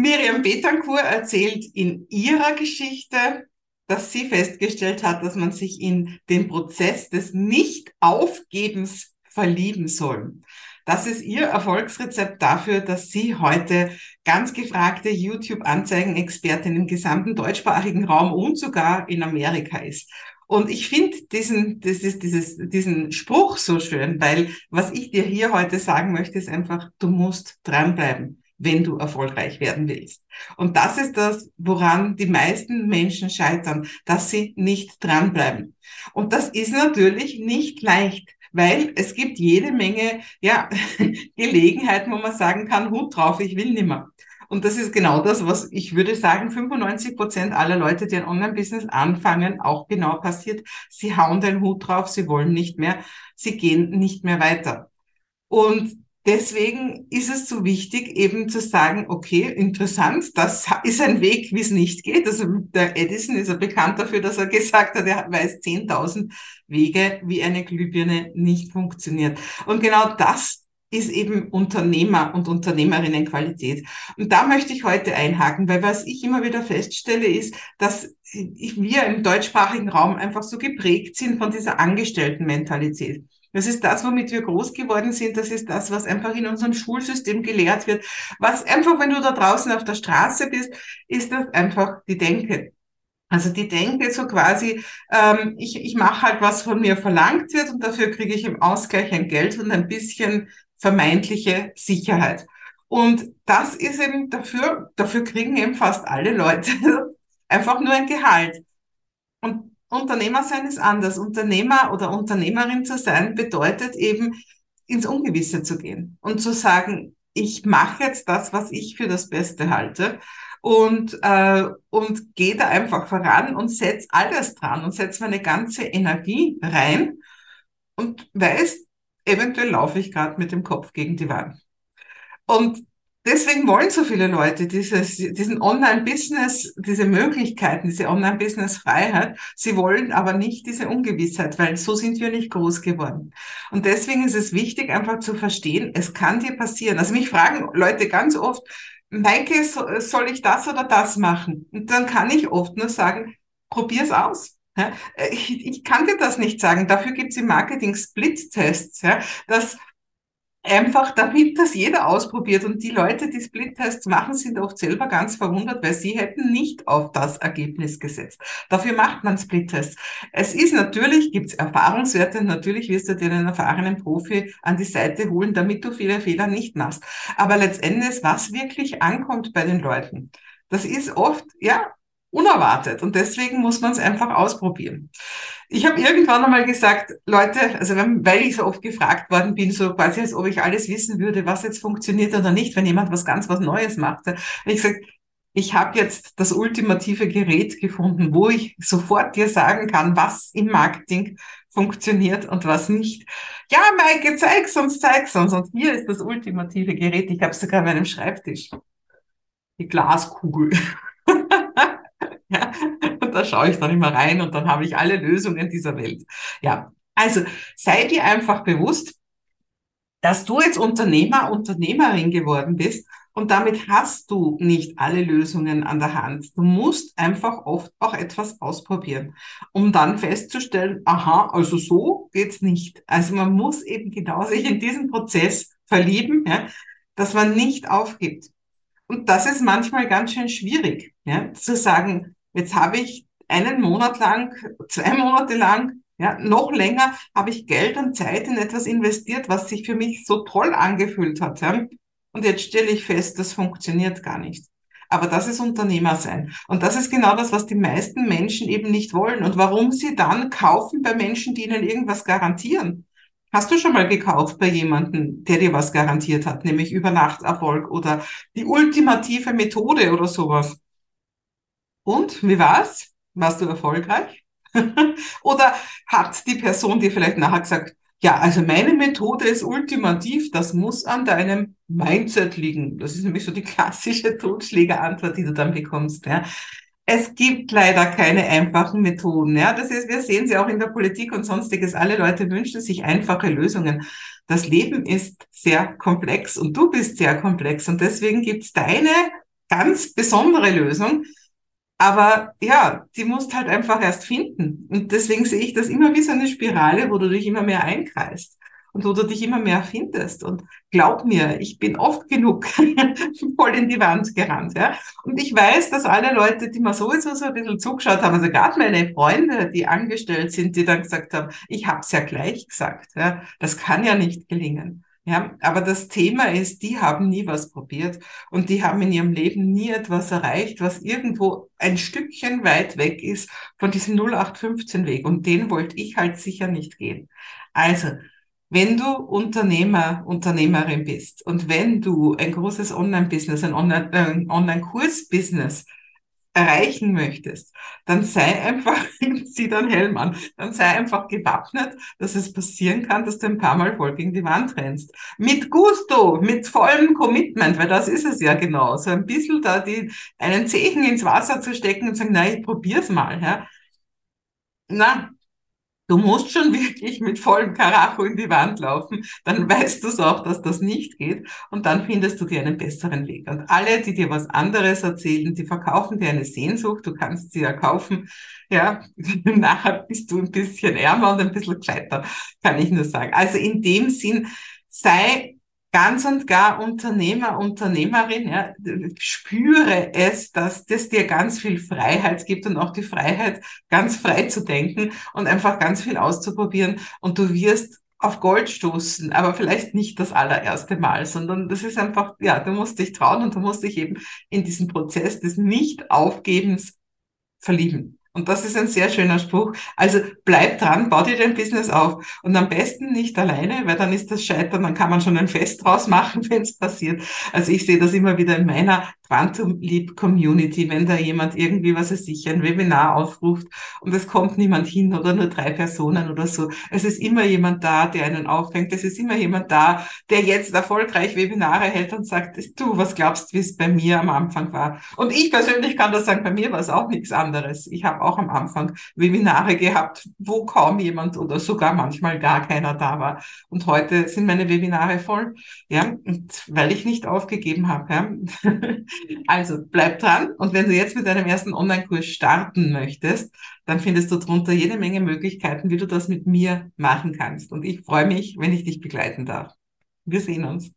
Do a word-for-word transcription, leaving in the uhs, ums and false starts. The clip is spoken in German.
Miriam Betancourt erzählt in ihrer Geschichte, dass sie festgestellt hat, dass man sich in den Prozess des Nicht-Aufgebens verlieben soll. Das ist ihr Erfolgsrezept dafür, dass sie heute ganz gefragte YouTube-Anzeigen-Expertin im gesamten deutschsprachigen Raum und sogar in Amerika ist. Und ich finde diesen, dieses, dieses, diesen Spruch so schön, weil was ich dir hier heute sagen möchte, ist einfach, du musst dranbleiben, wenn du erfolgreich werden willst. Und das ist das, woran die meisten Menschen scheitern, dass sie nicht dranbleiben. Und das ist natürlich nicht leicht. Weil es gibt jede Menge, ja, Gelegenheiten, wo man sagen kann, Hut drauf, ich will nimmer. Und das ist genau das, was ich würde sagen, fünfundneunzig Prozent aller Leute, die ein Online-Business anfangen, auch genau passiert. Sie hauen den Hut drauf, sie wollen nicht mehr, sie gehen nicht mehr weiter. Und deswegen ist es so wichtig, eben zu sagen, okay, interessant, das ist ein Weg, wie es nicht geht. Also der Edison ist ja bekannt dafür, dass er gesagt hat, er weiß zehntausend Wege, wie eine Glühbirne nicht funktioniert. Und genau das ist eben Unternehmer- und Unternehmerinnenqualität. Und da möchte ich heute einhaken, weil was ich immer wieder feststelle, ist, dass wir im deutschsprachigen Raum einfach so geprägt sind von dieser Angestelltenmentalität. Das ist das, womit wir groß geworden sind. Das ist das, was einfach in unserem Schulsystem gelehrt wird. Was einfach, wenn du da draußen auf der Straße bist, ist das einfach die Denke. Also die Denke so quasi, ähm, ich, ich mache halt, was von mir verlangt wird und dafür kriege ich im Ausgleich ein Geld und ein bisschen vermeintliche Sicherheit. Und das ist eben dafür, dafür kriegen eben fast alle Leute einfach nur ein Gehalt. Und Unternehmer sein ist anders. Unternehmer oder Unternehmerin zu sein bedeutet eben, ins Ungewisse zu gehen und zu sagen, ich mache jetzt das, was ich für das Beste halte und äh, und gehe da einfach voran und setze alles dran und setze meine ganze Energie rein und weiß, eventuell laufe ich gerade mit dem Kopf gegen die Wand. Und deswegen wollen so viele Leute dieses, diesen Online-Business, diese Möglichkeiten, diese Online-Business-Freiheit. Sie wollen aber nicht diese Ungewissheit, weil so sind wir nicht groß geworden. Und deswegen ist es wichtig, einfach zu verstehen, es kann dir passieren. Also mich fragen Leute ganz oft, Maike, soll ich das oder das machen? Und dann kann ich oft nur sagen, probier's aus. Ich, ich kann dir das nicht sagen. Dafür gibt's im Marketing Split-Tests, ja, dass einfach damit das jeder ausprobiert. Und die Leute, die Split-Tests machen, sind oft selber ganz verwundert, weil sie hätten nicht auf das Ergebnis gesetzt. Dafür macht man Split-Tests. Es ist natürlich, gibt's Erfahrungswerte, natürlich wirst du dir einen erfahrenen Profi an die Seite holen, damit du viele Fehler nicht machst. Aber letztendlich, was wirklich ankommt bei den Leuten, das ist oft, ja, unerwartet. Und deswegen muss man es einfach ausprobieren. Ich habe irgendwann einmal gesagt, Leute, also wenn, weil ich so oft gefragt worden bin, so quasi als ob ich alles wissen würde, was jetzt funktioniert oder nicht, wenn jemand was ganz was Neues macht. Habe ich gesagt, ich habe jetzt das ultimative Gerät gefunden, wo ich sofort dir sagen kann, was im Marketing funktioniert und was nicht. Ja, Maike, zeig's uns, zeig's uns. Und hier ist das ultimative Gerät. Ich habe es sogar an meinem Schreibtisch. Die Glaskugel. Ja, und da schaue ich dann immer rein und dann habe ich alle Lösungen dieser Welt. Ja, also sei dir einfach bewusst, dass du jetzt Unternehmer, Unternehmerin geworden bist und damit hast du nicht alle Lösungen an der Hand. Du musst einfach oft auch etwas ausprobieren, um dann festzustellen, aha, also so geht's nicht. Also man muss eben genau sich in diesen Prozess verlieben, ja, dass man nicht aufgibt. Und das ist manchmal ganz schön schwierig, ja, zu sagen, jetzt habe ich einen Monat lang, zwei Monate lang, ja, noch länger habe ich Geld und Zeit in etwas investiert, was sich für mich so toll angefühlt hat. Ja? Und jetzt stelle ich fest, das funktioniert gar nicht. Aber das ist Unternehmer sein. Und das ist genau das, was die meisten Menschen eben nicht wollen. Und warum sie dann kaufen bei Menschen, die ihnen irgendwas garantieren. Hast du schon mal gekauft bei jemandem, der dir was garantiert hat, nämlich Übernachterfolg oder die ultimative Methode oder sowas? Und, wie war's? Warst du erfolgreich? Oder hat die Person dir vielleicht nachher gesagt, ja, also meine Methode ist ultimativ, das muss an deinem Mindset liegen. Das ist nämlich so die klassische Totschlägerantwort, die du dann bekommst. Ja. Es gibt leider keine einfachen Methoden. Ja. Das ist, wir sehen sie auch in der Politik und Sonstiges. Alle Leute wünschen sich einfache Lösungen. Das Leben ist sehr komplex und du bist sehr komplex. Und deswegen gibt's deine ganz besondere Lösung. Aber ja, die musst halt einfach erst finden. Und deswegen sehe ich das immer wie so eine Spirale, wo du dich immer mehr einkreist und wo du dich immer mehr findest. Und glaub mir, ich bin oft genug voll in die Wand gerannt. Ja? Und ich weiß, dass alle Leute, die mir sowieso so ein bisschen zugeschaut haben, also gerade meine Freunde, die angestellt sind, die dann gesagt haben, ich habe es ja gleich gesagt, ja? Das kann ja nicht gelingen. Ja, aber das Thema ist, die haben nie was probiert und die haben in ihrem Leben nie etwas erreicht, was irgendwo ein Stückchen weit weg ist von diesem null acht fünfzehn Weg, und den wollte ich halt sicher nicht gehen. Also, wenn du Unternehmer, Unternehmerin bist und wenn du ein großes Online-Business, ein Online-Kurs-Business erreichen möchtest, dann sei einfach, zieh deinen Helm an, dann sei einfach gewappnet, dass es passieren kann, dass du ein paar Mal voll gegen die Wand rennst. Mit Gusto, mit vollem Commitment, weil das ist es ja genau, so ein bisschen da die, einen Zechen ins Wasser zu stecken und sagen, na, ich probier's mal, ja. Na, du musst schon wirklich mit vollem Karacho in die Wand laufen, dann weißt du es auch, dass das nicht geht, und dann findest du dir einen besseren Weg. Und alle, die dir was anderes erzählen, die verkaufen dir eine Sehnsucht, du kannst sie ja kaufen, ja, nachher bist du ein bisschen ärmer und ein bisschen gescheiter, kann ich nur sagen. Also in dem Sinn, sei ganz und gar Unternehmer, Unternehmerin, ja, spüre es, dass das dir ganz viel Freiheit gibt und auch die Freiheit, ganz frei zu denken und einfach ganz viel auszuprobieren, und du wirst auf Gold stoßen, aber vielleicht nicht das allererste Mal, sondern das ist einfach, ja, du musst dich trauen und du musst dich eben in diesen Prozess des Nicht-Aufgebens verlieben. Und das ist ein sehr schöner Spruch. Also bleib dran, bau dir dein Business auf. Und am besten nicht alleine, weil dann ist das Scheitern, dann kann man schon ein Fest draus machen, wenn es passiert. Also ich sehe das immer wieder in meiner Quantum-Leap-Community, wenn da jemand irgendwie, was weiß ich, ein Webinar aufruft und es kommt niemand hin oder nur drei Personen oder so. Es ist immer jemand da, der einen auffängt. Es ist immer jemand da, der jetzt erfolgreich Webinare hält und sagt, du, was glaubst, wie es bei mir am Anfang war? Und ich persönlich kann das sagen, bei mir war es auch nichts anderes. Ich habe auch am Anfang Webinare gehabt, wo kaum jemand oder sogar manchmal gar keiner da war. Und heute sind meine Webinare voll, ja, und weil ich nicht aufgegeben habe. Ja. Also bleib dran, und wenn du jetzt mit deinem ersten Online-Kurs starten möchtest, dann findest du drunter jede Menge Möglichkeiten, wie du das mit mir machen kannst. Und ich freue mich, wenn ich dich begleiten darf. Wir sehen uns.